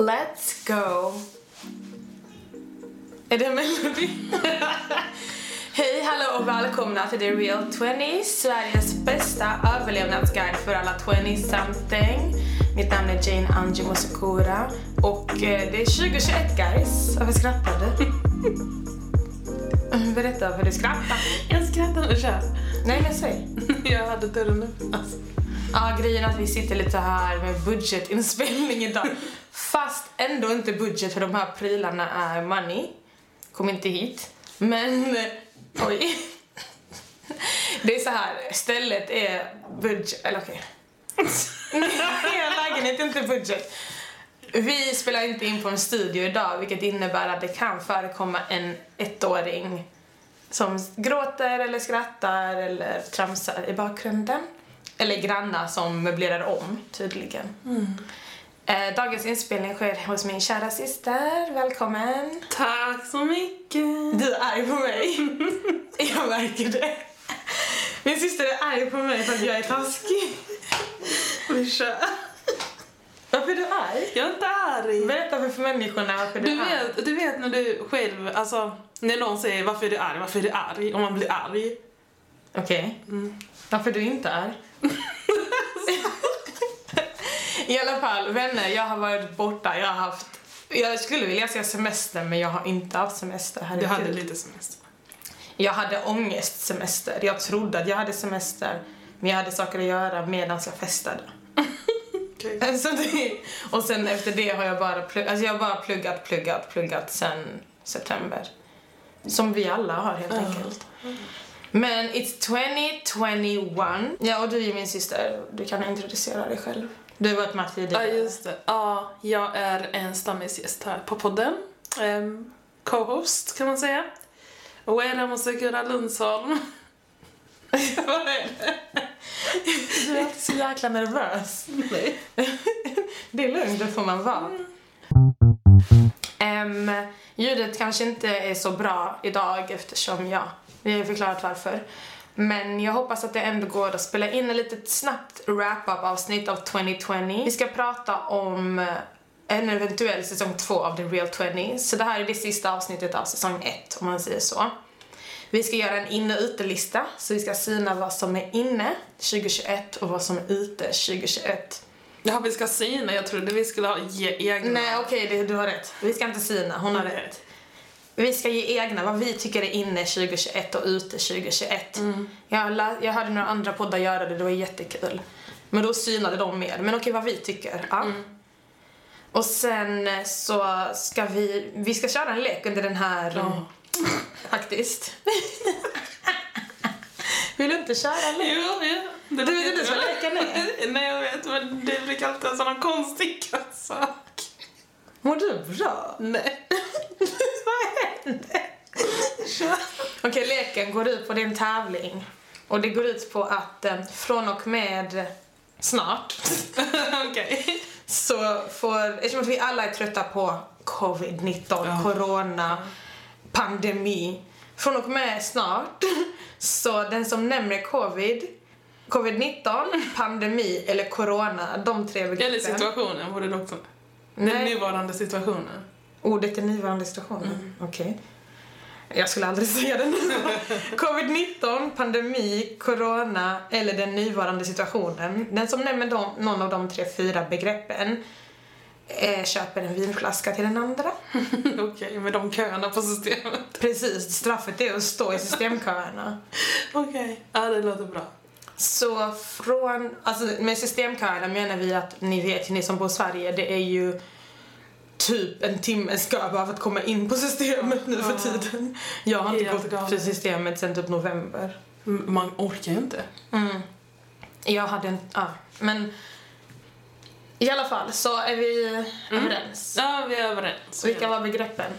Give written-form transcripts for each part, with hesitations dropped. Let's go. Är det en melodi? Hej, hallå och välkomna till The Real Twenties, Sveriges bästa överlevnadsguide för alla 20-something. Mitt namn är Jane Ange Mosakura och det är 2021, guys. Varför skrattar du? Berätta för du skrattar. Jag skrattar och kör. Nej, men säg. Jag hade törren upp. Alltså. Ja, grejen att vi sitter lite här med budgetinspelning idag. Fast ändå inte budget, för de här prylarna är money. Kom inte hit. Men, oj. Det är så här, stället är budget, eller okej. Hela lägenheten är inte budget. Vi spelar inte in på en studio idag, vilket innebär att det kan förekomma en ettåring som gråter eller skrattar eller tramsar i bakgrunden. Eller grannar som möblerar om, tydligen. Dagens inspelning sker hos min kära syster. Välkommen. Tack så mycket. Du är arg på mig. Jag märker det. Min syster är arg på mig för att jag är taskig. Vi kör. Varför är du arg? Jag är inte arg. Berätta för människorna varför du är arg. Du vet när du själv, alltså, när någon säger varför är du arg? Om man blir arg. Okej. Varför du inte är? I alla fall, vänner, jag har varit borta. Jag skulle vilja säga semester, men jag har inte haft semester. Herregud. Du hade lite semester. Jag hade ångestsemester. Jag trodde att jag hade semester, men jag hade saker att göra medan jag festade. Okay. Så det, och sen efter det har jag bara pluggat sen september. Som vi alla har helt enkelt. Men it's 2021. Ja, och du är min syster. Du kan introducera dig själv. Du har varit med tidigare. Ja, just det. Ja, jag är en stammisgäst här på podden. Co-host kan man säga. Och jag måste göra Lundsholm. Vad är det? Du är så jäkla nervös. Nej. Det är lugnt, det får man vara. Ljudet kanske inte är så bra idag eftersom vi har förklarat varför. Men jag hoppas att det ändå går att spela in ett litet snabbt wrap-up avsnitt av 2020. Vi ska prata om en eventuell säsong 2 av The Real Twenties. Så det här är det sista avsnittet av säsong 1, om man säger så. Vi ska göra en inne- och utelista. Så vi ska syna vad som är inne 2021 och vad som är ute 2021. Ja, vi ska syna. Jag trodde vi skulle ha egna. Nej, okej, du har rätt. Vi ska inte syna, hon har rätt. Vi ska ge egna, vad vi tycker är inne 2021 och ute 2021. Jag hörde några andra poddar göra det var jättekul. Men då synade de mer. Men okej, vad vi tycker. Ja. Och sen så ska vi ska köra en lek under den här faktiskt. Vill du inte köra en lek? Jo. Du vet inte vad leken är. Nej, jag vet, men det brukar alltid en sån konstig sak. Mår du bra? Nej. Okej, leken går ut på din tävling. Och det går ut på att från och med snart så får, eftersom vi alla är trötta på covid-19, corona, pandemi. Från och med snart så den som nämner covid-19, pandemi eller corona, de tre begreppen. Eller situationen, var det också? Den nuvarande situationen. Ordet är nuvarande situationen. Okej. Jag skulle aldrig säga den. Covid-19, pandemi, corona eller den nuvarande situationen. Den som nämner någon av de 3-4 begreppen köper en vinflaska till den andra. Okej, med de köerna på systemet. Precis, straffet är att stå i systemköerna. Okej, ja, det låter bra. Så med systemköerna menar vi att ni som bor i Sverige, det är ju typ en timme ska jag behöva att komma in på systemet nu för tiden. Jag har inte gått till systemet sedan typ november. Man orkar ju inte. Jag hade men i alla fall så är vi överens. Ja, vi är överens. Vilka var begreppen?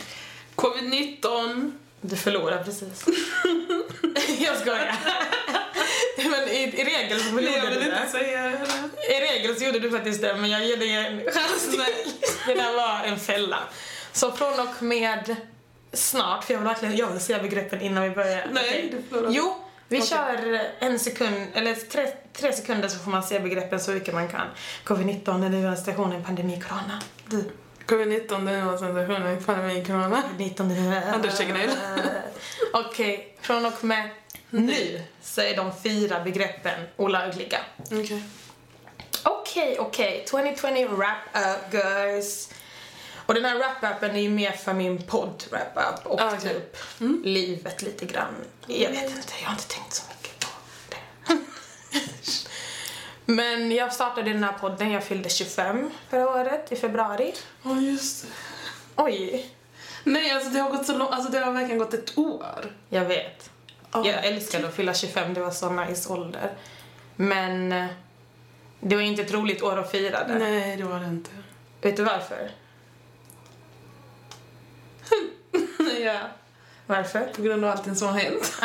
Covid-19. Du förlorar precis. Jag skojar. Men i regel så förlorade du det. I regel så gjorde du faktiskt det, men jag ger dig en chans. Det där var en fälla. Så från och med snart, för jag vill säga begreppen innan vi börjar. Nej, du förlorade. Jo, vi kör en sekund, eller 3 sekunder så får man se begreppen så mycket man kan. Covid-19, den nuvarande situationen, pandemi, corona. Du. 19 sensationen i pandemikrona. 19 Anders Tegnell. Okej, från och med nu så är de 4 begreppen olagliga. Okej. 2020 wrap-up, guys. Och den här wrap-upen är ju mer för min podd wrap-up och typ livet lite grann. Jag vet inte, jag har inte tänkt så mycket på det. Men jag startade den här podden, jag fyllde 25 förra året i februari. Ja, just det. Oj. Nej, alltså det har gått så långt, alltså det har verkligen gått ett år. Jag vet. Oh, jag älskade att fylla 25, det var så nice ålder. Men det var inte ett roligt år att fira det. Nej, det var det inte. Vet du varför? Ja. Varför? På grund av allting som har hänt.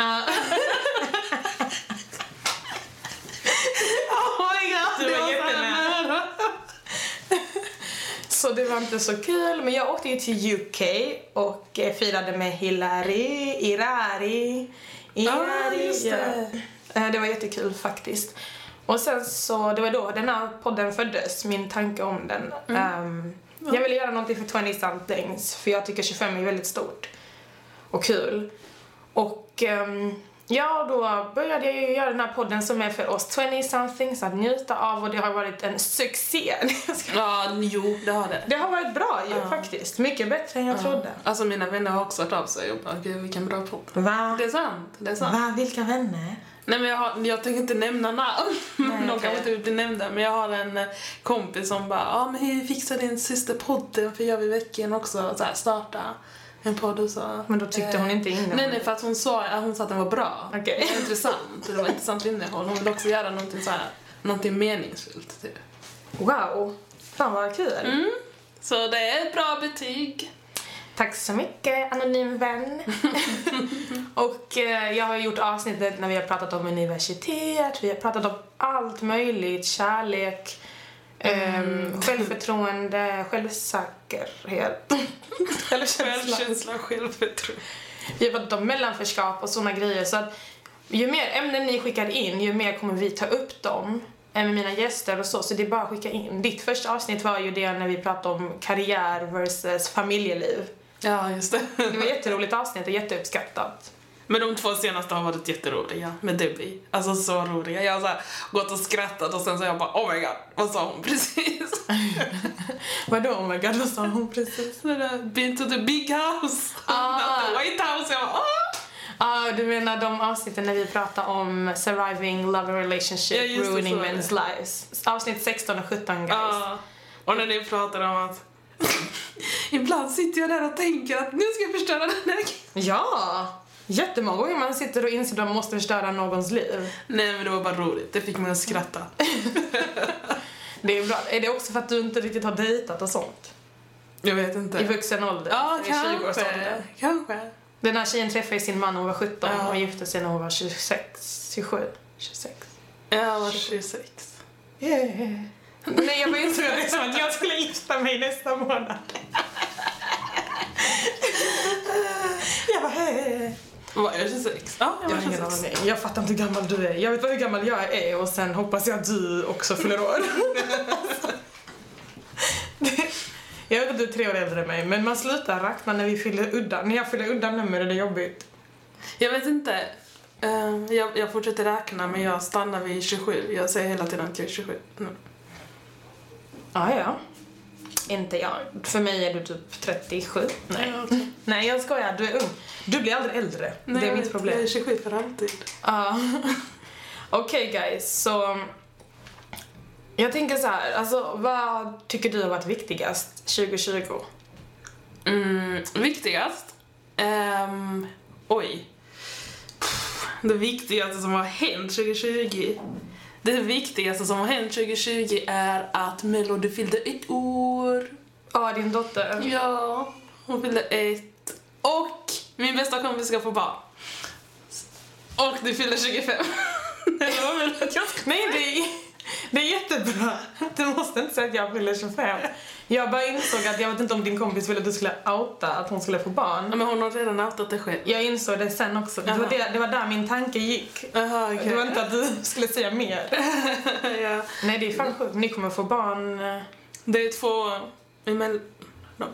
Så det var inte så kul. Men jag åkte ju till UK och firade med Irari. Det var jättekul faktiskt. Och sen så, det var då den här podden föddes, min tanke om den. Jag ville göra någonting för 20 somethings, för jag tycker 25 är väldigt stort och kul. Och ja, då började jag ju göra den här podden som är för oss 20-somethings att njuta av, och det har varit en succé. Det har varit bra ju faktiskt, mycket bättre än jag trodde. Alltså mina vänner har också hört av sig och bara, gud vilken bra podd. Va? Det är sant. Va? Vilka vänner? Nej men jag tänker inte nämna namn. Någon kanske inte blir nämnda. Men jag har en kompis som bara, ja men hej, fixa din systerpodden, för jag vill veckan också så här, starta en podd och så. Men då tyckte hon inte innehåll. Nej för att hon sa att den var bra. Okay. Det var intressant. Det var intressant innehåll. Hon ville också göra någonting så här, någonting meningsfullt typ. Wow. Fan vad kul. Så det är ett bra betyg. Tack så mycket, anonym vän. Och jag har gjort avsnittet när vi har pratat om universitet. Vi har pratat om allt möjligt. Kärlek, självförtroende, självsäkerhet. Självkänsla, självförtroende. Vi har pratat om mellanförskap och sådana grejer. Så att ju mer ämnen ni skickar in, ju mer kommer vi ta upp dem med mina gäster och så. Så det är bara att skicka in. Ditt första avsnitt var ju det när vi pratade om karriär versus familjeliv. Ja, just det. Det var ett jätteroligt avsnitt och jätteuppskattat. Men de 2 senaste har varit jätteroliga med Debbie. Alltså så roliga. Jag har så här gått och skrattat och sen så jag bara, oh my god, vad sa hon precis? Vadå oh my god, vad sa hon precis? Been to the big house. Not the white house. Jag bara, du menar de avsnitten när vi pratar om surviving love and relationship, ruining men's lives. Avsnitt 16 och 17, guys. Och när ni pratar om att ibland sitter jag där och tänker att nu ska jag förstöra den här. Ja, jättemånga gånger man sitter och inser att man måste förstöra någons liv. Nej men det var bara roligt, det fick mig att skratta. Det är bra. Är det också för att du inte riktigt har dejtat och sånt? Jag vet inte. I vuxen ålder? Ja, kanske. Den här tjejen träffade sin man när hon var 17 och hon gifte sig när hon var 26. Jag var 26. Yeah. Nej, jag var inte så att jag skulle gifta mig nästa månad. Jag var Var jag 26? Ja, jag var 26. Jag fattar inte hur gammal du är. Jag vet bara hur gammal jag är och sen hoppas jag att du också fyller år. Jag vet att du är 3 år äldre än mig, men man slutar räkna när vi fyller uddan. När jag fyller uddan nummer är det jobbigt. Jag vet inte. Jag fortsätter räkna, men jag stannar vid 27. Jag säger hela tiden till 27. Ja. Inte jag. För mig är du typ 37. Nej, Nej jag skojar. Du är ung. Du blir aldrig äldre. Nej, det är mitt problem. Jag är 27 för alltid. Ja. Okej, guys. Så jag tänker så här, alltså vad tycker du har varit viktigast 2020? Viktigast? Det viktigaste som har hänt 2020. Det viktigaste som har hänt 2020 är att Melo, du fyllde 1 år. Ja, din dotter. Ja, hon fyllde 1. Och min bästa kompis ska få barn. Och du fyllde 25. Nej, det är jättebra. Du måste inte säga att jag fyller 25. Jag bara insåg att jag vet inte om din kompis ville att du skulle outa att hon skulle få barn. Ja, men hon har redan outat det själv. Jag insåg det sen också. Det var där min tanke gick. Okay. Det var inte att du skulle säga mer. Ja. Nej, det är fan sjukt. Ni kommer få barn. Det är 2 emellan. då?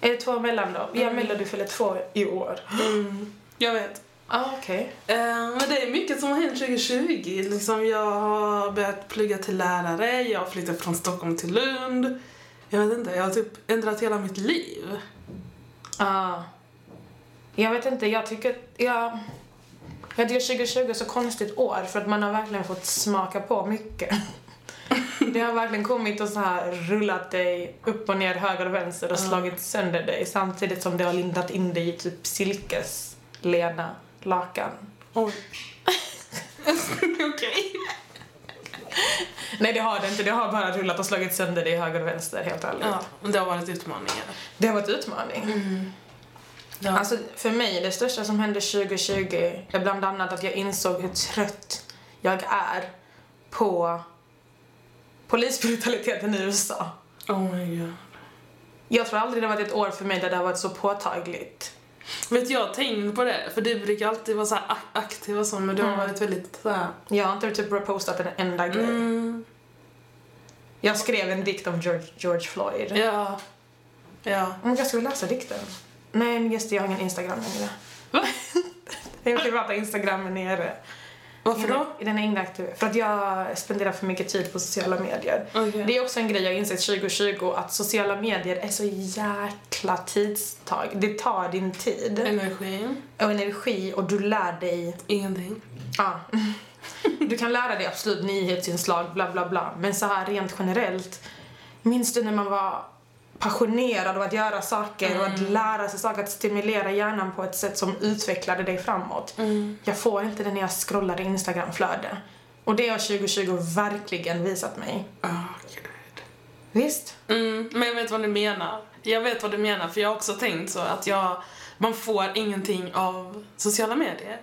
Är det två mellan då? Jag mellan du fyller 2 i år. Mm. Jag vet. Ah, okej. Okay. Men det är mycket som har hänt 2020. Liksom, jag har börjat plugga till lärare. Jag har flyttat från Stockholm till Lund. Jag vet inte, jag har typ ändrat hela mitt liv. Jag vet inte, jag tycker 2020 är så konstigt år. För att man har verkligen fått smaka på mycket. Det har verkligen kommit och så här rullat dig upp och ner, höger och vänster och slagit sönder dig. Samtidigt som det har lindat in dig i typ silkes lena lakan. Oj. Okej. Nej, det har det inte. Det har bara rullat och slagit sönder dig i höger och vänster, helt ärligt. Ja, det har varit utmaningar. Det har varit utmaning. Mm. Ja. Alltså, för mig, det största som hände 2020 är bland annat att jag insåg hur trött jag är på polisbrutaliteten i USA. Oh my god. Jag tror aldrig det har varit ett år för mig där det har varit så påtagligt. Vet jag tänkt på det, för du brukar alltid vara så här aktiv och så, men du har varit väldigt så här. Jag har inte typ repostat en enda grej. Mm. Jag skrev en dikt om George Floyd. Ja. Ja. Men jag skulle läsa dikten. Nej, men just det, jag har ingen Instagram längre. Va? Jag har privata Instagram nere. Varför då? Den är inaktiv. För att jag spenderar för mycket tid på sociala medier. Okay. Det är också en grej jag insett 2020, att sociala medier är så jäkla tidstag. Det tar din tid. Energi och du lär dig ingenting. Ja. Du kan lära dig absolut nyhetsinslag, bla bla bla. Men så här rent generellt, minns du när man var passionerad av att göra saker och att lära sig saker, att stimulera hjärnan på ett sätt som utvecklade dig framåt. Jag får inte det när jag scrollar i Instagram-flöde. Och det har 2020 verkligen visat mig. Gud. Visst? Men jag vet vad du menar. För jag har också tänkt så att man får ingenting av sociala medier.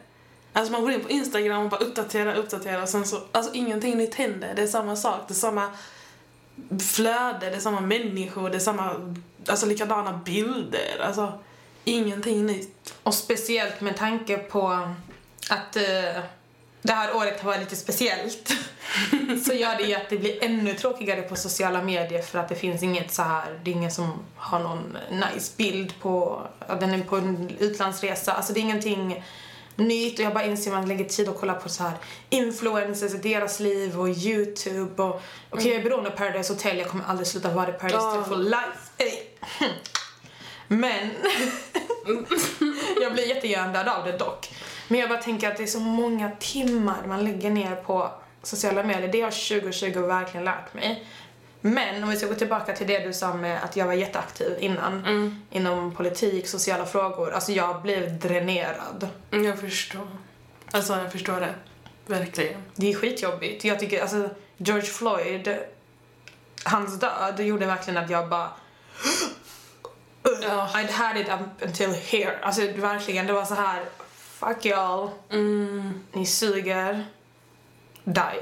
Alltså man går in på Instagram och bara uppdatera och sen så, alltså ingenting nytt händer. Det är samma sak, det är samma flöde, det är samma människor, det är samma, alltså likadana bilder, alltså ingenting nytt. Och speciellt med tanke på att det här året har varit lite speciellt, så gör det ju att det blir ännu tråkigare på sociala medier, för att det finns inget så här, det är ingen som har någon nice bild på, den är på en utlandsresa, alltså det är ingenting nytt. Och jag bara inser att man lägger tid och kollar på så här influencers och deras liv och YouTube och okej, jag är beroende av Paradise Hotel, jag kommer aldrig sluta vara i Paradise for life. Men jag blir jättegärndad av det dock. Men jag bara tänker att det är så många timmar man lägger ner på sociala medier. Det har 2020 verkligen lärt mig. Men om vi ska gå tillbaka till det du sa med att jag var jätteaktiv innan. Inom politik, sociala frågor. Alltså jag blev dränerad. Jag förstår. Alltså jag förstår det. Verkligen. Det är skitjobbigt. Jag tycker, alltså George Floyd, hans död gjorde verkligen att jag bara I'd had it up until here. Alltså verkligen, det var så här, fuck y'all. Ni suger. Die.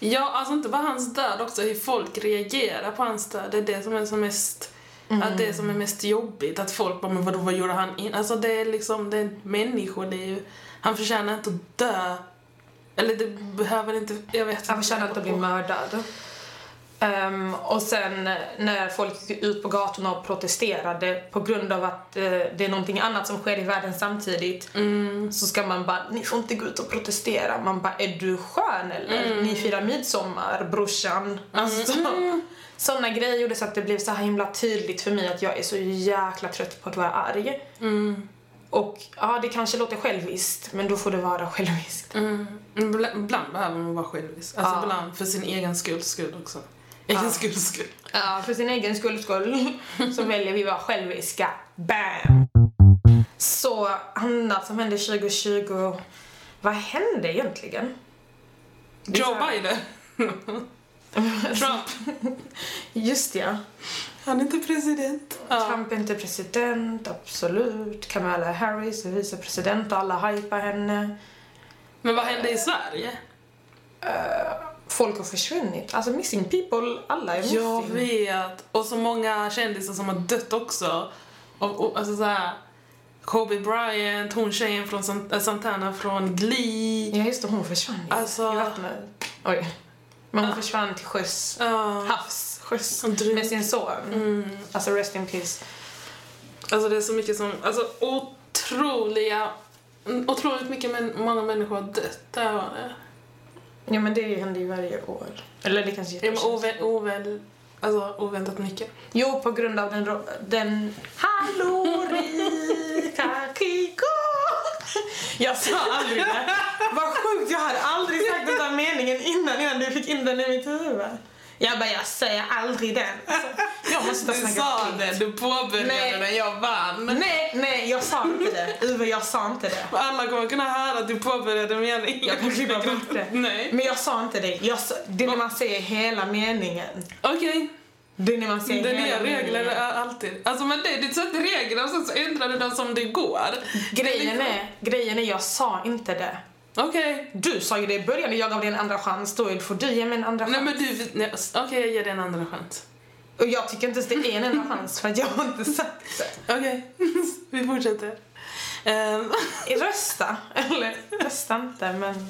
Ja, alltså inte bara hans död, också hur folk reagerar på hans död. Det är det som är som mest, att det som är mest jobbigt, att folk bara, men vadå, vad gjorde han in? Alltså det är liksom, det är människor, det är ju, han förtjänar inte att dö. Eller det behöver inte, jag vet inte. Han förtjänar inte att bli mördad. Och sen när folk gick ut på gatorna och protesterade på grund av att det är någonting annat som sker i världen samtidigt, så ska man bara, ni får inte gå ut och protestera. Man bara, är du skön eller? Ni firar midsommar, brorsan. Alltså, sådana grejer gjorde så att det blev så här himla tydligt för mig att jag är så jäkla trött på att vara arg. Och ja, det kanske låter själviskt, men då får det vara själviskt. Ibland behöver man vara självisk. Alltså ibland för sin egen skull också. För sin egen skull så väljer vi vara själviska. Bam! Så annat som hände 2020, vad hände egentligen? Joe Biden. Trump. Just ja. Han är inte president. Trump är inte president, absolut. Kamala Harris är vicepresident, alla hypar henne. Men vad hände i Sverige? Folk har försvunnit. Alltså missing people, alla är missing. Jag vet. Och så många kändisar som har dött också. Och alltså så här, Kobe Bryant, hon tjejen från Santana från Glee. Ja just det, hon försvann. Alltså, i vattnet. Oj. Men hon försvann till havs. schysst med sin son. Mm. Alltså rest in peace. Alltså det är så mycket som, alltså otroligt mycket många människor har dött där. Ja, men det händer ju varje år. Eller det kanske är oväntat mycket. Jo, på grund av den hallå Rika Kiko. Jag sa aldrig det. Vad sjukt, jag hade aldrig sagt den där meningen innan du fick in den i mitt huvud. Jag säger aldrig den. Alltså, jag måste snacka. Du sa det, du påbörjade men jag vann. Nej, jag sa inte det. Uwe, jag sa inte det. Alla kommer kunna höra att du påbörjade meningen. Jag kan klippa bort det. Nej. Men jag sa inte det. Det är när man säger hela meningen. Okej. Det är när man säger hela meningen. Det är regler alltid. Alltså men det sätter regler och sen så ändrar du den som det går. Grejen är jag sa inte det. Okej. Du sa ju det i början och jag gav dig en andra chans. Då får du ge mig en andra chans. Nej, okej, jag ger dig en andra chans. Och jag tycker inte att det är en andra chans för att jag har inte sagt det. Okej, vi fortsätter. Rösta. Eller rösta inte, men...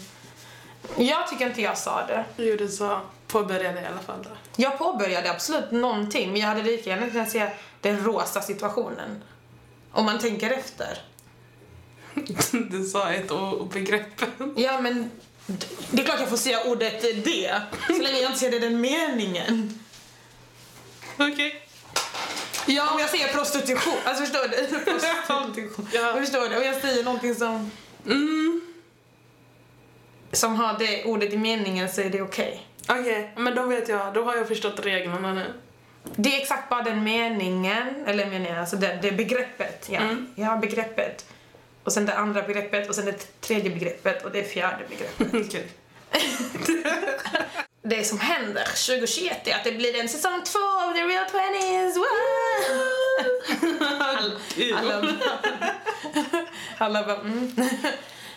Jag tycker inte jag sa det. Jo, du sa påbörjade i alla fall då. Jag påbörjade absolut någonting. Men jag hade lika gärna kunnat säga den rosa situationen. Om man tänker efter. Du sa ett begrepp. Ja, men det är klart jag får säga ordet det. Så länge jag inte ser det den meningen. Okej. Ja, om jag säger prostitution. Alltså förstår du? Prostitution. Ja. Jag förstår det. Och jag säger någonting som... Som har det ordet i meningen så är det okej. Okej, men då vet jag. Då har jag förstått reglerna nu. Det är exakt bara den meningen. Eller meningen, alltså det begreppet. Ja, ja begreppet. Och sen det andra begreppet. Och sen det tredje begreppet. Och det fjärde begreppet. Okay. Det som händer 2021 är att det blir en säsong 2 av The Real Twenties. Alla bara...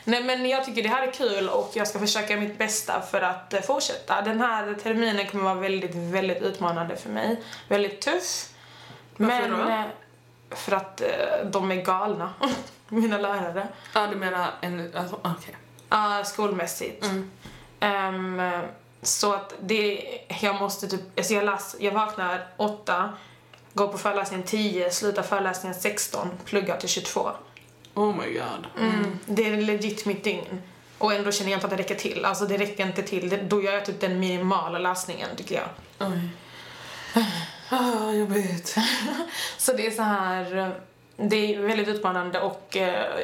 Nej, men jag tycker det här är kul. Och jag ska försöka mitt bästa för att fortsätta. Den här terminen kommer vara väldigt, väldigt utmanande för mig. Väldigt tuff. Varför men, då? För att de är galna. Mina lärare. Ja, du menar alltså, okej. Ja, skolmässigt. Så att det... Jag måste typ... Alltså jag vaknar 8, går på föreläsningen 10, slutar föreläsningen 16, pluggar till 22. Oh my god. Det är legit mitt dygn. Och ändå känner jag inte att det räcker till. Alltså det räcker inte till. Då gör jag typ den minimala läsningen, tycker jag. Oj. Jobbigt. Så det är så här... Det är väldigt utmanande och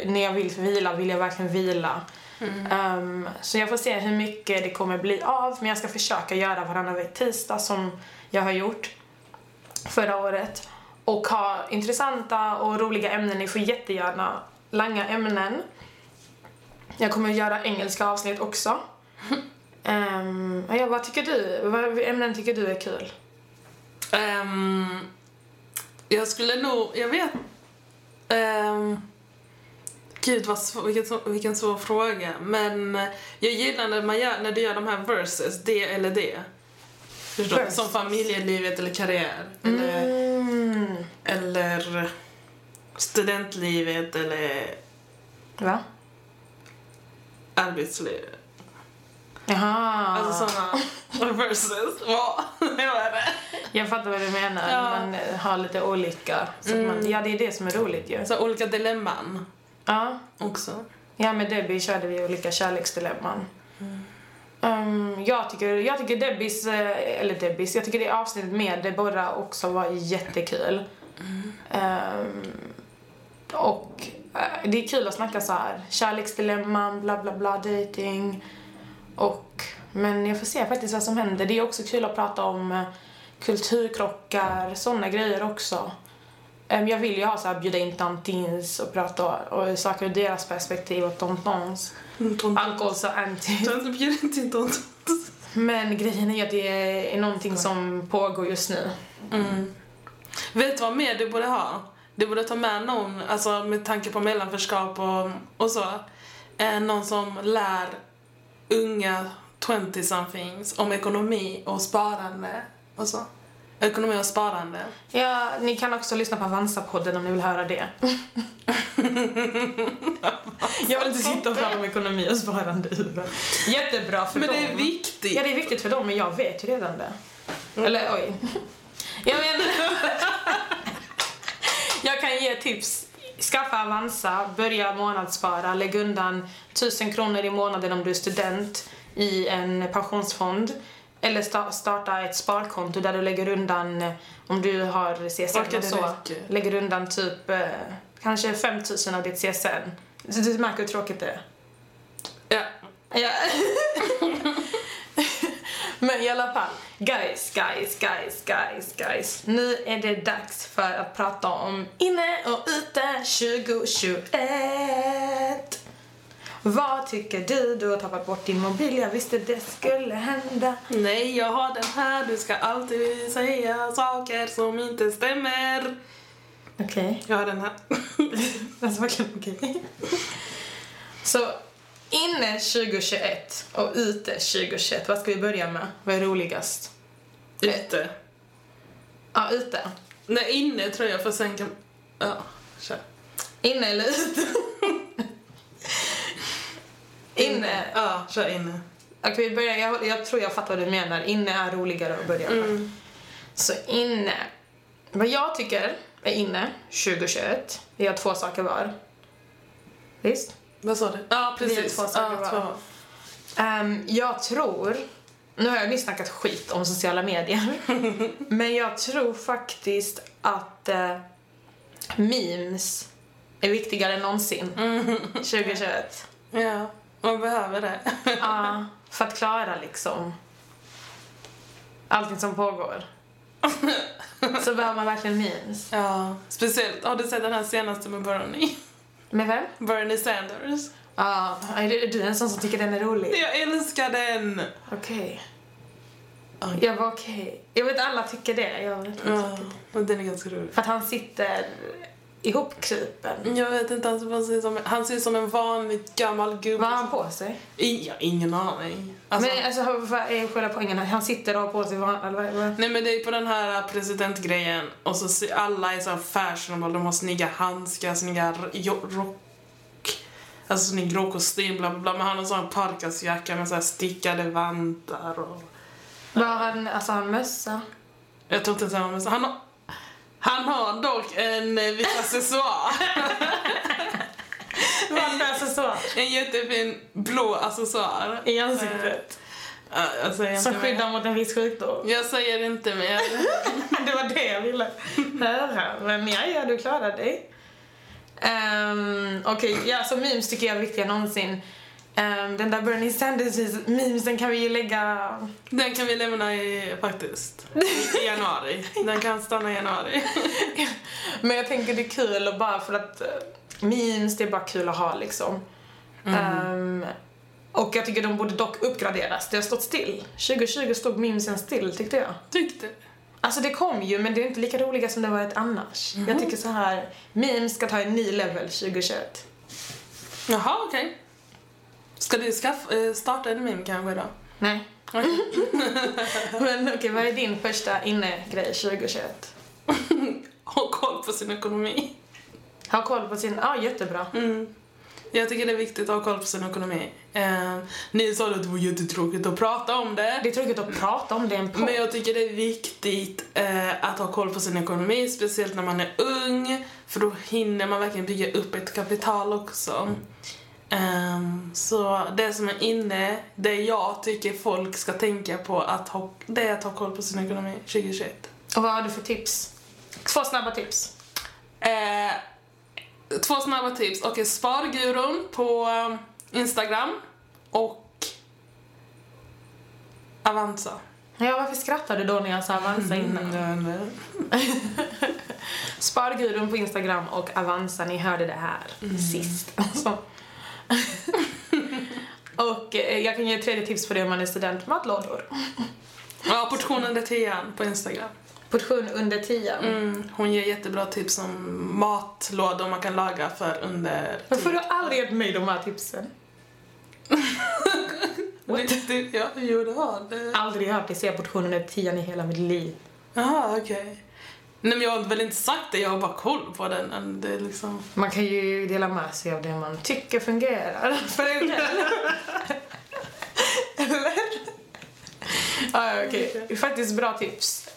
när jag vill vila vill jag verkligen vila. Så jag får se hur mycket det kommer bli av. Men jag ska försöka göra varannan tisdag som jag har gjort förra året. Och ha intressanta och roliga ämnen. Ni får jättegärna långa ämnen. Jag kommer göra engelska avsnitt också. Vad tycker du? Vad ämnen tycker du är kul? Jag skulle nog... Jag vet... Gud vilken svår fråga. Men jag gillar när du gör de här verses. Det eller det. Förstår du? Som familjelivet eller karriär. Eller studentlivet. Eller va? Arbetslivet. Jaha. Alltså sådana verses. Vad? Jag fattar vad du menar. Ja. Man har lite olika. Så man, ja, det är det som är roligt ju. Så olika dilemman. Ja. Också. Ja, med Debbie körde vi olika kärleksdilemman. Jag tycker Debbies, eller Debbies, jag tycker det avsnittet med det båda också var jättekul. Och det är kul att snacka så här. Kärleksdilemman, bla bla bla, dating. Men jag får se faktiskt vad som händer. Det är också kul att prata om kulturkrockar, sådana grejer också. Jag vill ju ha så här, bjuda in tantins och prata och saker ur deras perspektiv och tontons. Alkohol så anti. Men grejen är att det är någonting som pågår just nu. Vet du vad mer du borde ha? Du borde ta med någon, alltså med tanke på mellanförskap och så. Någon som lär unga 20-somethings om ekonomi och sparande och så. Ekonomi och sparande. Ja, ni kan också lyssna på Avanza-podden om ni vill höra det. Jag vill inte sitta och prata om ekonomi och sparande. Jättebra för dem. Men det är viktigt. Ja, det är viktigt för dem, men jag vet ju redan det. Eller oj. Jag menar... Jag kan ge tips. Skaffa Avanza, börja månadsspara, lägg undan 1 000 kronor i månaden om du är student i en pensionsfond. Eller starta ett sparkonto där du lägger undan, om du har CSN och så, lägger undan typ kanske 5 000 av ditt CSN. Så du märker hur tråkigt det är. Ja. Men i alla fall, guys. Nu är det dags för att prata om inne och ute 2021. Vad tycker du? Du har tappat bort din mobil. Jag visste det skulle hända. Nej, jag har den här. Du ska alltid säga saker som inte stämmer. Okej. Jag har den här. Alltså verkligen okej. Så... Inne 2021 och ute 2021. Vad ska vi börja med? Vad är roligast? Ute. Ja, ute. Nej, inne tror jag, för sen kan... Ja, kör. Inne eller ute? Inne. Ja, kör inne. Okej, vi börjar. Jag tror jag fattar vad du menar. Inne är roligare att börja med. Mm. Så inne. Vad jag tycker är inne 2021. Vi har 2 saker var. Visst? Vad sa du? Ja, precis. Jag tror... Nu har jag ju snackat skit om sociala medier. Men jag tror faktiskt att memes är viktigare än någonsin. 2021. Ja, man behöver det. Ja, för att klara liksom allting som pågår. Så behöver man verkligen memes. Ja, speciellt. Har du sett den här senaste med Bernie? Med vem? Bernie Sanders. Är du en sån som tycker den är rolig? Jag älskar den. Okej. Okay. Jag var okej. Jag vet alla tycker det. Jag vet inte. Den är ganska rolig. För att han sitter ihopkrypen. Jag vet inte. Han ser ut som en vanlig gammal gubbe. Vad har han på sig? Ja, ingen aning. Alltså, men alltså, vad är själva poängen? Han sitter och har på sig vanlig. Nej, men det är på den här presidentgrejen. Och så alla är så här fashionable. De har snygga handskar, snygga rock. Alltså snygg rock och stil, bla bla bla. Men han har en sån parkasjacka med så här stickade vantar. Och, var han, alltså han mössa? Jag tror inte han har mössa. Han har dock en vit accessoar. En jättefin blå accessoar i ansiktet. Som skyddar mot en viss sjukdom. Jag säger inte mer. Det var det jag ville höra. Men ja, du klarade dig. Okej, ja, så memes tycker jag är viktigare någonsin. Den där Bernie Sanders memesen kan vi ju lägga... Den kan vi lämna faktiskt i januari. Den kan stanna i januari. Men jag tänker det är kul, och bara för att... memes, det är bara kul att ha liksom. Och jag tycker de borde dock uppgraderas. Det har stått still. 2020 stod memesen still, tyckte jag. Alltså det kom ju, men det är inte lika roliga som det varit annars. Jag tycker så här, memes ska ta en ny level 2021. Jaha, okej. Ska du starta en meme kanske då? Nej. Okay. Men okej, vad är din första inne-grej 2021? Ha koll på sin ekonomi. Ha koll på sin... Ja, jättebra. Jag tycker det är viktigt att ha koll på sin ekonomi. Ni sa att det var jättetråkigt att prata om det. Det är tråkigt att prata om det en podd. Men jag tycker det är viktigt att ha koll på sin ekonomi. Speciellt när man är ung. För då hinner man verkligen bygga upp ett kapital också. Så det som är inne, det jag tycker folk ska tänka på, det är att ha koll på sin ekonomi 2021. Och vad har du för tips? 2 snabba tips. 2 snabba tips. Okej, Sparguden på Instagram och Avanza. Ja, varför skrattade du då när jag sa Avanza innan? Sparguden på Instagram och Avanza, ni hörde det här sist. Alltså. Och jag kan ge ett 3:e tips på det om man är student. Matlådor. Ja, portion under tian på Instagram. Portion under 10. Hon ger jättebra tips om matlådor man kan laga för under 10. Varför har du aldrig gett mig de här tipsen? Jag aldrig hört dig säga portion under 10 i hela mitt liv. Jaha, okej. Nej, men jag har väl inte sagt det, jag har bara koll på den. Det är liksom... Man kan ju dela med sig av det man tycker fungerar. För det är det. Eller? Okej. Okay. Faktiskt bra tips.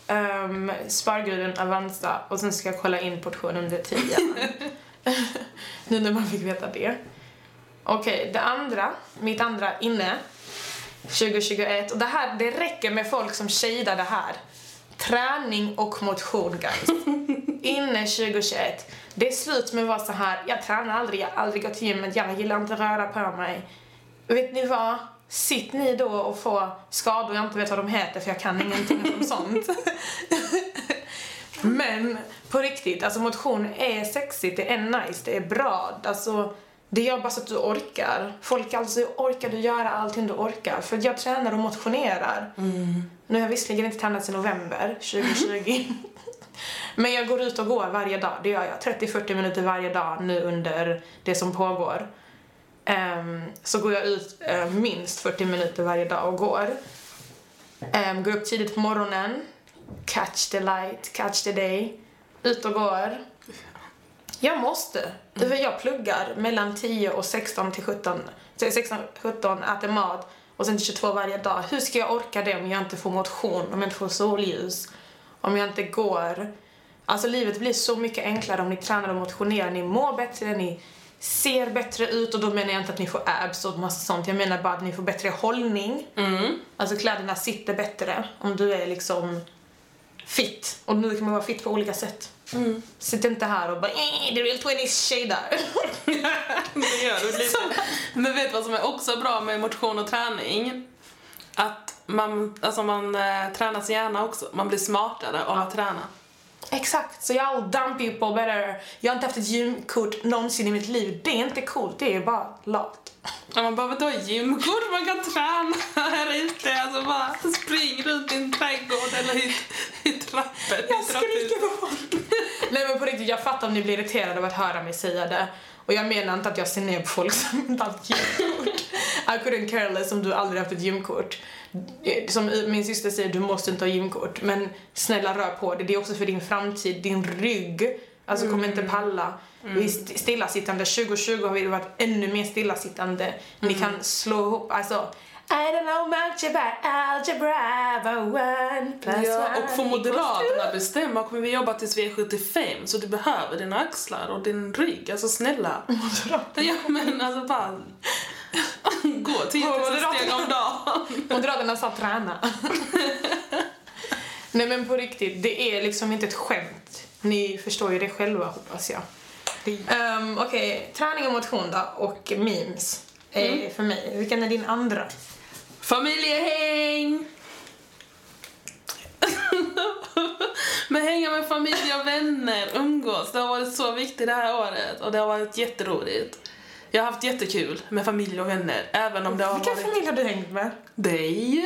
Sparguden, Avanza, och sen ska jag kolla in portion under tian. Nu när man fick veta det. Okej, det andra, mitt andra inne 2021, och det här, det räcker med folk som tjejdar det här. Träning och motion, guys. Inne 2021. Det är slut med att vara så här, jag tränar aldrig, jag har aldrig gått till gymmet, jag gillar inte röra på mig. Vet ni vad? Sitt ni då och får skador jag inte vet vad de heter, för jag kan ingenting om sånt. Men på riktigt, alltså motion är sexigt, det är nice, det är bra. Alltså, det gör bara så att du orkar. Folk, alltså, orkar du göra allting du orkar? För jag tränar och motionerar. Mm. Nu har jag visserligen inte tränat sedan november 2020. Men jag går ut och går varje dag. Det gör jag. 30-40 minuter varje dag nu under det som pågår. Så går jag ut minst 40 minuter varje dag och går. Går upp tidigt på morgonen. Catch the light, catch the day. Ut och går. Jag måste. Jag pluggar mellan 10 och 16 till 17. 16-17 äter mat och sen till 22 varje dag. Hur ska jag orka det om jag inte får motion, om jag inte får solljus, om jag inte går? Alltså livet blir så mycket enklare om ni tränar och motionerar. Ni mår bättre, ni ser bättre ut, och då menar jag inte att ni får abs och massa sånt. Jag menar bara att ni får bättre hållning. Mm. Alltså kläderna sitter bättre om du är liksom fit. Och nu kan man vara fit på olika sätt. Mm. Sitt inte här och bara The Real Twenties tjejdar. Det gör du lite. Men vet vad som är också bra med motion och träning? Att man tränar sin hjärna också. Man blir smartare av att träna. Exakt, så jag dumb people better. Jag har inte haft ett gymkort någonsin i mitt liv. Det är inte coolt, det är bara lat. Ja, man behöver inte ha gymkort, man kan träna här ute. Alltså bara spring runt i en trädgård eller i trappen. Jag skriker på folk. Nej, men på riktigt, jag fattar om ni blir irriterade av att höra mig säga det. Och jag menar inte att jag ser ner på folk som inte har haft gymkort. I couldn't care less om du aldrig haft ett gymkort. Som min syster säger, du måste inte ha gymkort. Men snälla, rör på det. Det är också för din framtid, din rygg. Alltså kommer inte palla. Vi är stillasittande. 2020 har vi varit ännu mer stillasittande. Ni kan slå ihop. Alltså, I don't know much about algebra, but 1+1. Ja, och för moderaterna bestämma kommer vi jobba tills vi är 75. Så du behöver dina axlar och din rygg. Alltså snälla. Moderaterna. Ja, men alltså bara... Gå 10 000 steg om dagen. Moderaterna sa träna. Nej, men på riktigt, det är liksom inte ett skämt. Ni förstår ju det själva, hoppas jag. Okej, träning och motion då, och memes för mig. Vilken är din andra? Familjehäng. Men hänga med familj och vänner, umgås. Det har varit så viktigt det här året, och det har varit jätteroligt. Jag har haft jättekul med familj och vänner, även om det har varit... Vilka familj har du hängt med? Dig,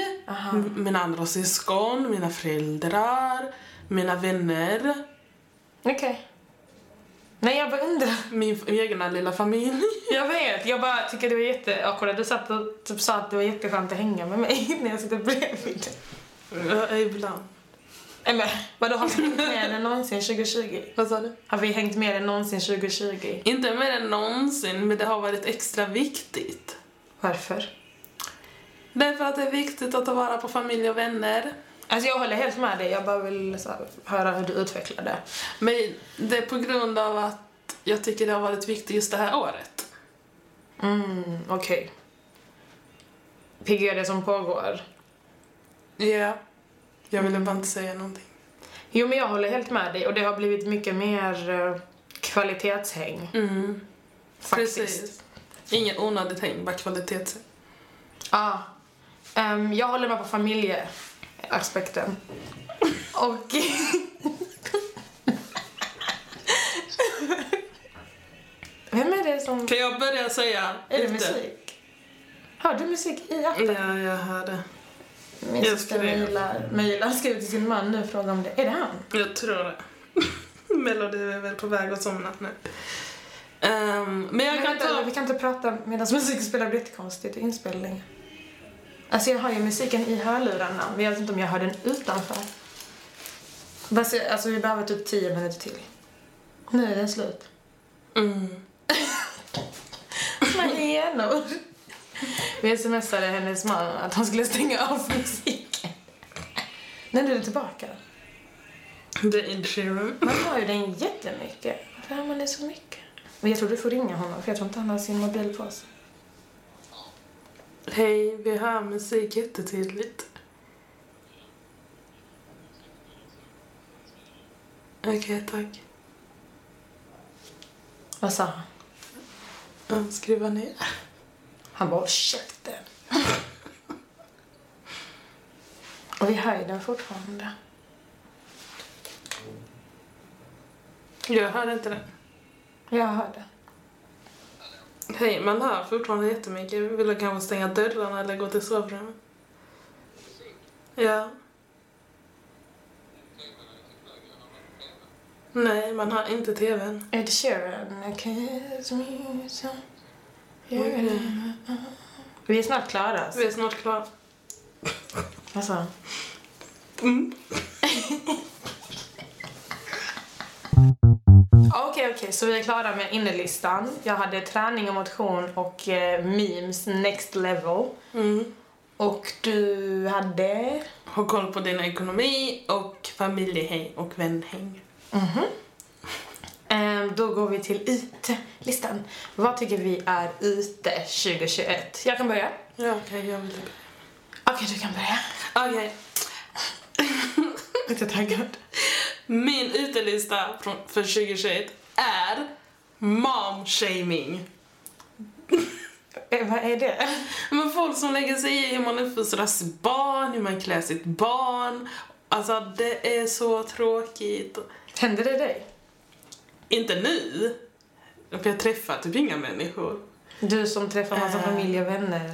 mina andra syskon, mina föräldrar, mina vänner. Okej. Okay. Nej, jag bara undrar. Min egna lilla familj. Jag vet, jag bara tycker det var jätteakkurat. Du satt och typ sa att det var jätteskönt att hänga med mig när jag sitter bredvid. Ibland. Nej, men vadå, har vi hängt mer än någonsin 2020? Vad sa du? Har vi hängt mer än någonsin 2020? Inte mer än någonsin, men det har varit extra viktigt. Varför? Därför att det är viktigt att ta vara på familj och vänner. Alltså jag håller helt med dig, jag bara vill så här, höra hur du utvecklar det. Men det är på grund av att jag tycker det har varit viktigt just det här året. Okej. Piggar det som pågår. Ja. Yeah. Jag ville bara inte säga någonting. Jo, men jag håller helt med dig. Och det har blivit mycket mer kvalitetshäng. Mm. Faktiskt. Precis. Ingen onödigt häng, bara kvalitetshäng. Ja. Jag håller med på familjeaspekten. Och... Vem är det som... Kan jag börja säga? Är det musik? Hör du musik i akten? Ja, jag hör det. Min syster mejlar skriver till sin man nu och frågar om det. Är det han? Jag tror det. Melody är väl på väg att somna nu. Men jag kan ta... Vi kan inte prata medan musik spelar, jättekonstigt inspelning. Alltså jag har ju musiken i hörlurarna. Men jag vet inte om jag hör den utanför. Alltså vi behöver typ 10 minuter till. Nu är den slut. Marianor. Vi smsade hennes man att han skulle stänga av musiken. När du är tillbaka? The Ed Sheeran. Man har ju den jättemycket. Varför har man det så mycket? Men jag tror du får ringa honom, för jag tror inte han har sin mobil på sig. Hej, vi hör musik jättetydligt. Okej, tack. Vad sa han? Han skruvar ner. Han bara, käften. Och vi hör den fortfarande. Jag hörde inte den. Jag hörde. Hej, man hör fortfarande jättemycket. Vi vill kanske stänga dörrarna eller gå till sovrummet. Ja. Nej, man har inte tvn. Ed Sheeran, kiss me so. Vi är snart klara. Alltså. Vi är snart klara. Vad sa han? Mm. Okej, så vi är klara med innerlistan. Jag hade träning och motion och memes, next level. Mm. Och du hade... Har koll på din ekonomi och familjehäng och vänhäng. Mhm. Då går vi till IT-listan. Vad tycker vi är IT 2021? Jag kan börja. Ja, jag vill börja. Okej, du kan börja. Okej. Lite taggad. Min utelista för 2021 är mom-shaming. Vad är det? Men folk som lägger sig i hur man uppfostrar sitt barn, hur man klär sitt barn. Alltså det är så tråkigt. Hände det dig? Inte nu. För jag träffar typ inga människor. Du som träffar massa familj och vänner.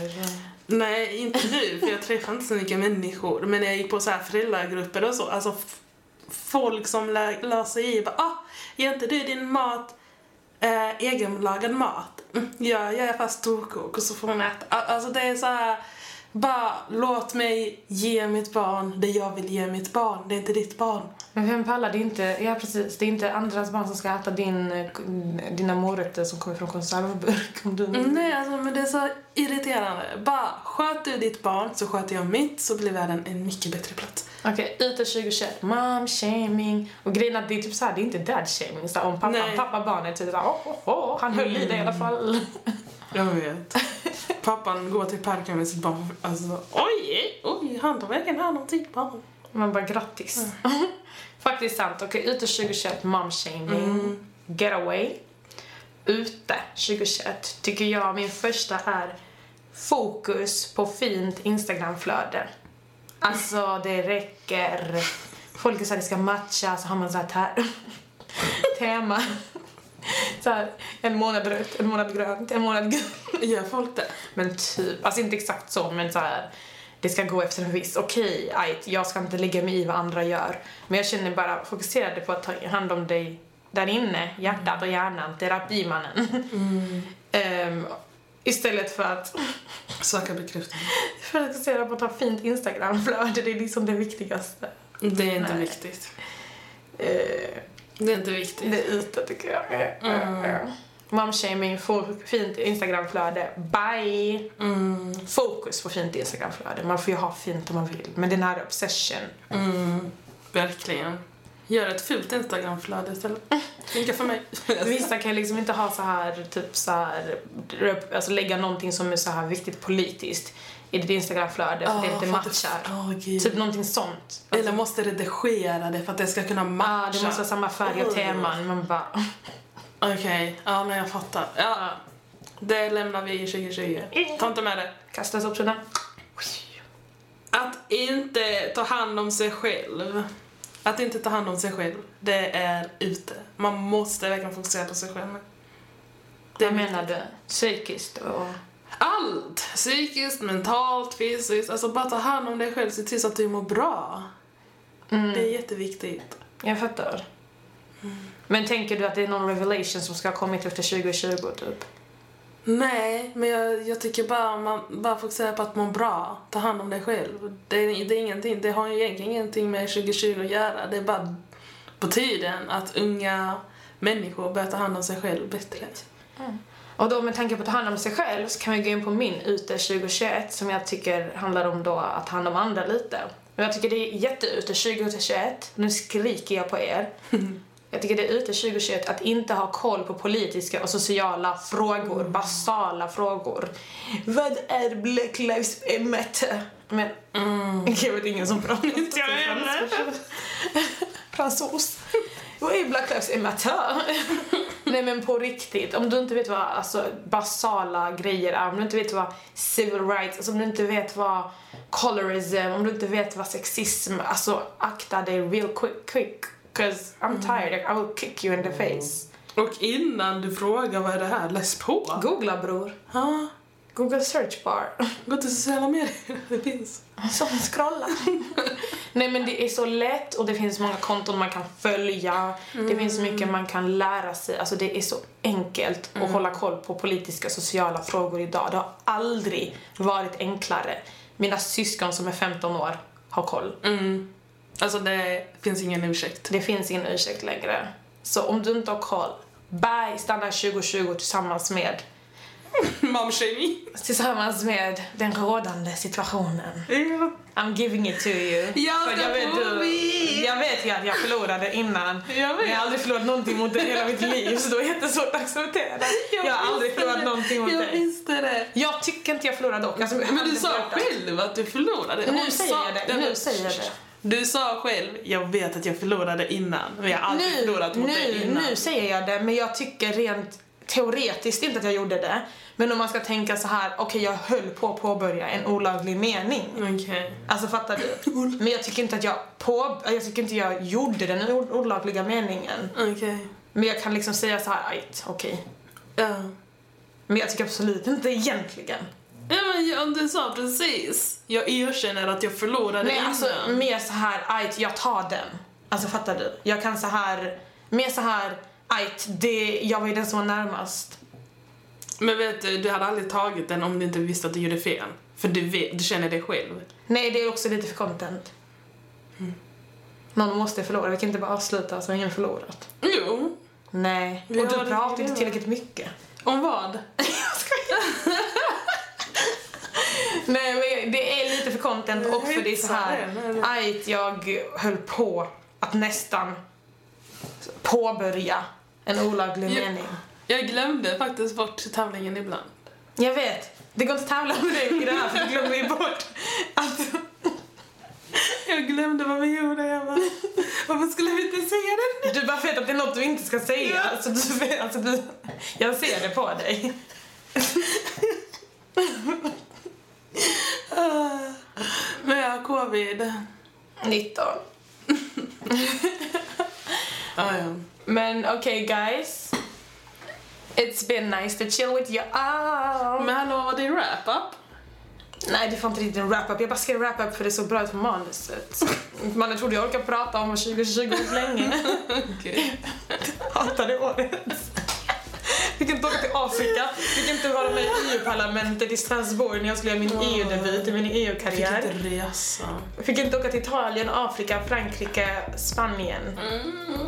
Nej, inte nu. För jag träffar inte så mycket människor. Men jag gick på så här föräldragrupper och så. Alltså... Folk som lär sig i bara, ger inte du din mat egenlagad mat? Ja, jag är fast storkok och så får man äta. Alltså det är så här, bara låt mig ge mitt barn det jag vill ge mitt barn. Det är inte ditt barn. Men vem pallar det inte? Ja, precis. Det är inte andras barn som ska äta dina morötter som kommer från konservburk. Om du... Nej, alltså, men det är så irriterande. Bara sköt du ditt barn så sköter jag mitt, så blir världen en mycket bättre plats. Okej, ut 2021. Mom-shaming. Och grejen är att det är typ såhär, det är inte dad-shaming. Så om pappa-barnet typ såhär, han höll i det i alla fall. Jag vet. Pappan går till parken med sitt barn. Alltså, oj, han tar vägen här någonting, barn. Man bara, grattis. Mm. Faktiskt sant. Okej, ute 2021, mom-shaming. Mm. Getaway. Ute 2021 tycker jag min första är fokus på fint Instagram-flöde. Alltså, det räcker. Folk är så här, det ska matcha, så har man så här tema. Så här, en månad rött, en månad grönt, en månad grönt. Gör folk det? Men typ, alltså inte exakt så, men så här... Det ska gå efter en viss, jag ska inte lägga mig i vad andra gör. Men jag känner bara, fokuserade på att ta hand om dig där inne, hjärtat och hjärnan, terapimannen. Istället för att söka bekräftelse. För att fokusera på att ha fint Instagram-flöde, det är liksom det viktigaste. Det är inte viktigt. Det är inte viktigt. Det är ute tycker jag. Mom-shaming, fint Instagramflöde. Bye! Fokus på fint Instagramflöde. Man får ju ha fint om man vill. Men den här obsession. Verkligen. Gör ett fult Instagramflöde istället. Inte för mig. Vissa kan liksom inte ha så här, typ så här, alltså lägga någonting som är så här viktigt politiskt i ditt Instagramflöde för att det inte matchar. Typ någonting sånt. Alltså, eller måste redigera det för att det ska kunna matcha. Det måste ha samma färg och teman. Man bara... Okej, men jag fattar. Ja, det lämnar vi i 2020. Ta inte med det. Kastas upp sådana. Att inte ta hand om sig själv. Att inte ta hand om sig själv. Det är ute. Man måste verkligen fokusera på sig själv. Vad menar du? Psykiskt och... Allt! Psykiskt, mentalt, fysiskt. Alltså bara ta hand om dig själv. Se till så att du mår bra. Det är jätteviktigt. Jag fattar. Men tänker du att det är någon revelation som ska ha kommit efter 2020 typ? Nej, men jag tycker bara fokusera på att man bra. Ta hand om dig själv. Det är ingenting, det har ju egentligen ingenting med 2020 att göra. Det är bara på tiden att unga människor börjar ta hand om sig själv bättre. Och då med tanke på att ta hand om sig själv så kan vi gå in på min ute 2021 som jag tycker handlar om då att ta hand om andra lite. Jag tycker det är jätteute 2021. Nu skriker jag på er. Jag tycker det är ute 2021 att inte ha koll på politiska och sociala frågor. Basala frågor. Vad är Black Lives Matter? Men jag vet ingen som pratar fransos. Vad är Black Lives Matter? Nej, men på riktigt. Om du inte vet vad basala grejer är. Om du inte vet vad civil rights. Alltså, om du inte vet vad colorism. Om du inte vet vad sexism. Alltså akta dig real quick. Because I'm tired. I will kick you in the face. Och innan du frågar vad är det här? Läs på. Googla, bror. Ja. Google search bar. Gå till sociala medier. Det finns. Så scrolla. Nej, men det är så lätt. Och det finns många konton man kan följa. Det finns mycket man kan lära sig. Alltså det är så enkelt att hålla koll på politiska och sociala frågor idag. Det har aldrig varit enklare. Mina syskon som är 15 år har koll. Alltså det finns ingen ursäkt. Det finns ingen ursäkt längre. Så om du inte har koll, bye, stanna 2020 tillsammans med momshaming. Tillsammans med den rådande situationen. Yeah. I'm giving it to you. Jag vet ju att jag förlorade innan. Jag har aldrig förlorat någonting mot det hela mitt liv. Så då är det jättesvårt att acceptera. Jag har aldrig förlorat någonting mot det. Jag visste det. Jag tycker inte jag förlorade dock. Alltså, men du sa själv att du förlorade. Nu säger jag det. Du sa själv, jag vet att jag förlorade innan. Men jag har aldrig förlorat mot dig innan. Nu säger jag det, men jag tycker rent teoretiskt inte att jag gjorde det. Men om man ska tänka så här, okej, jag höll på att påbörja en olaglig mening. Okej. Alltså fattar du? Men jag tycker inte att jag gjorde den olagliga meningen. Okej. Men jag kan liksom säga så här, okej. Men jag tycker absolut inte egentligen. Ja, men du sa precis. Jag erkänner att jag förlorade innan. Alltså, mer så här, jag tar den. Alltså fattar du? Jag kan så här, mer så här, jag var ju den som var närmast. Men vet du hade aldrig tagit den om du inte visste att du gjorde fel. För du känner det själv. Nej, det är också lite för content. Någon måste förlora, vi kan inte bara avsluta så ingen förlorat. Jo. Nej, och du pratar inte tillräckligt mycket. Om vad? Nej, men det är lite för content och för det är så här. Jag höll på att nästan påbörja en olaglig mening. Jag glömde faktiskt bort tävlingen ibland. Jag vet. Det går inte att tävla med dig i det här för jag glömde ju bort. Jag glömde vad vi gjorde. Jag bara, varför skulle vi inte säga det nu? Du bara vet att det är något du inte ska säga. Ja. Alltså, jag ser det på dig. Men jag har covid-19. Men okay guys, it's been nice to chill with you all. Men hallå, var det en wrap-up? Nej, det fanns inte riktigt en wrap-up. Jag bara skrev wrap-up för det är så bra ut på manuset. Man trodde jag orkade prata om 2020 länge. Okej. Hatade året. Vi kan inte åka till Afrika. Vi kan inte vara med i EU-parlamentet i Strasbourg när jag skulle göra min EU-debut i min EU-karriär. Fick inte resa. Fick inte åka till Italien, Afrika, Frankrike, Spanien.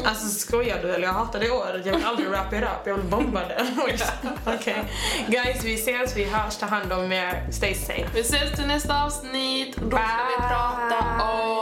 Alltså skojar du eller? Jag hatar det året. Jag vill aldrig wrap it up. Jag vill bomba det. Okej. Guys, vi ses. Vi hörs. Ta hand om er. Stay safe. Vi ses till nästa avsnitt. Då ska vi prata om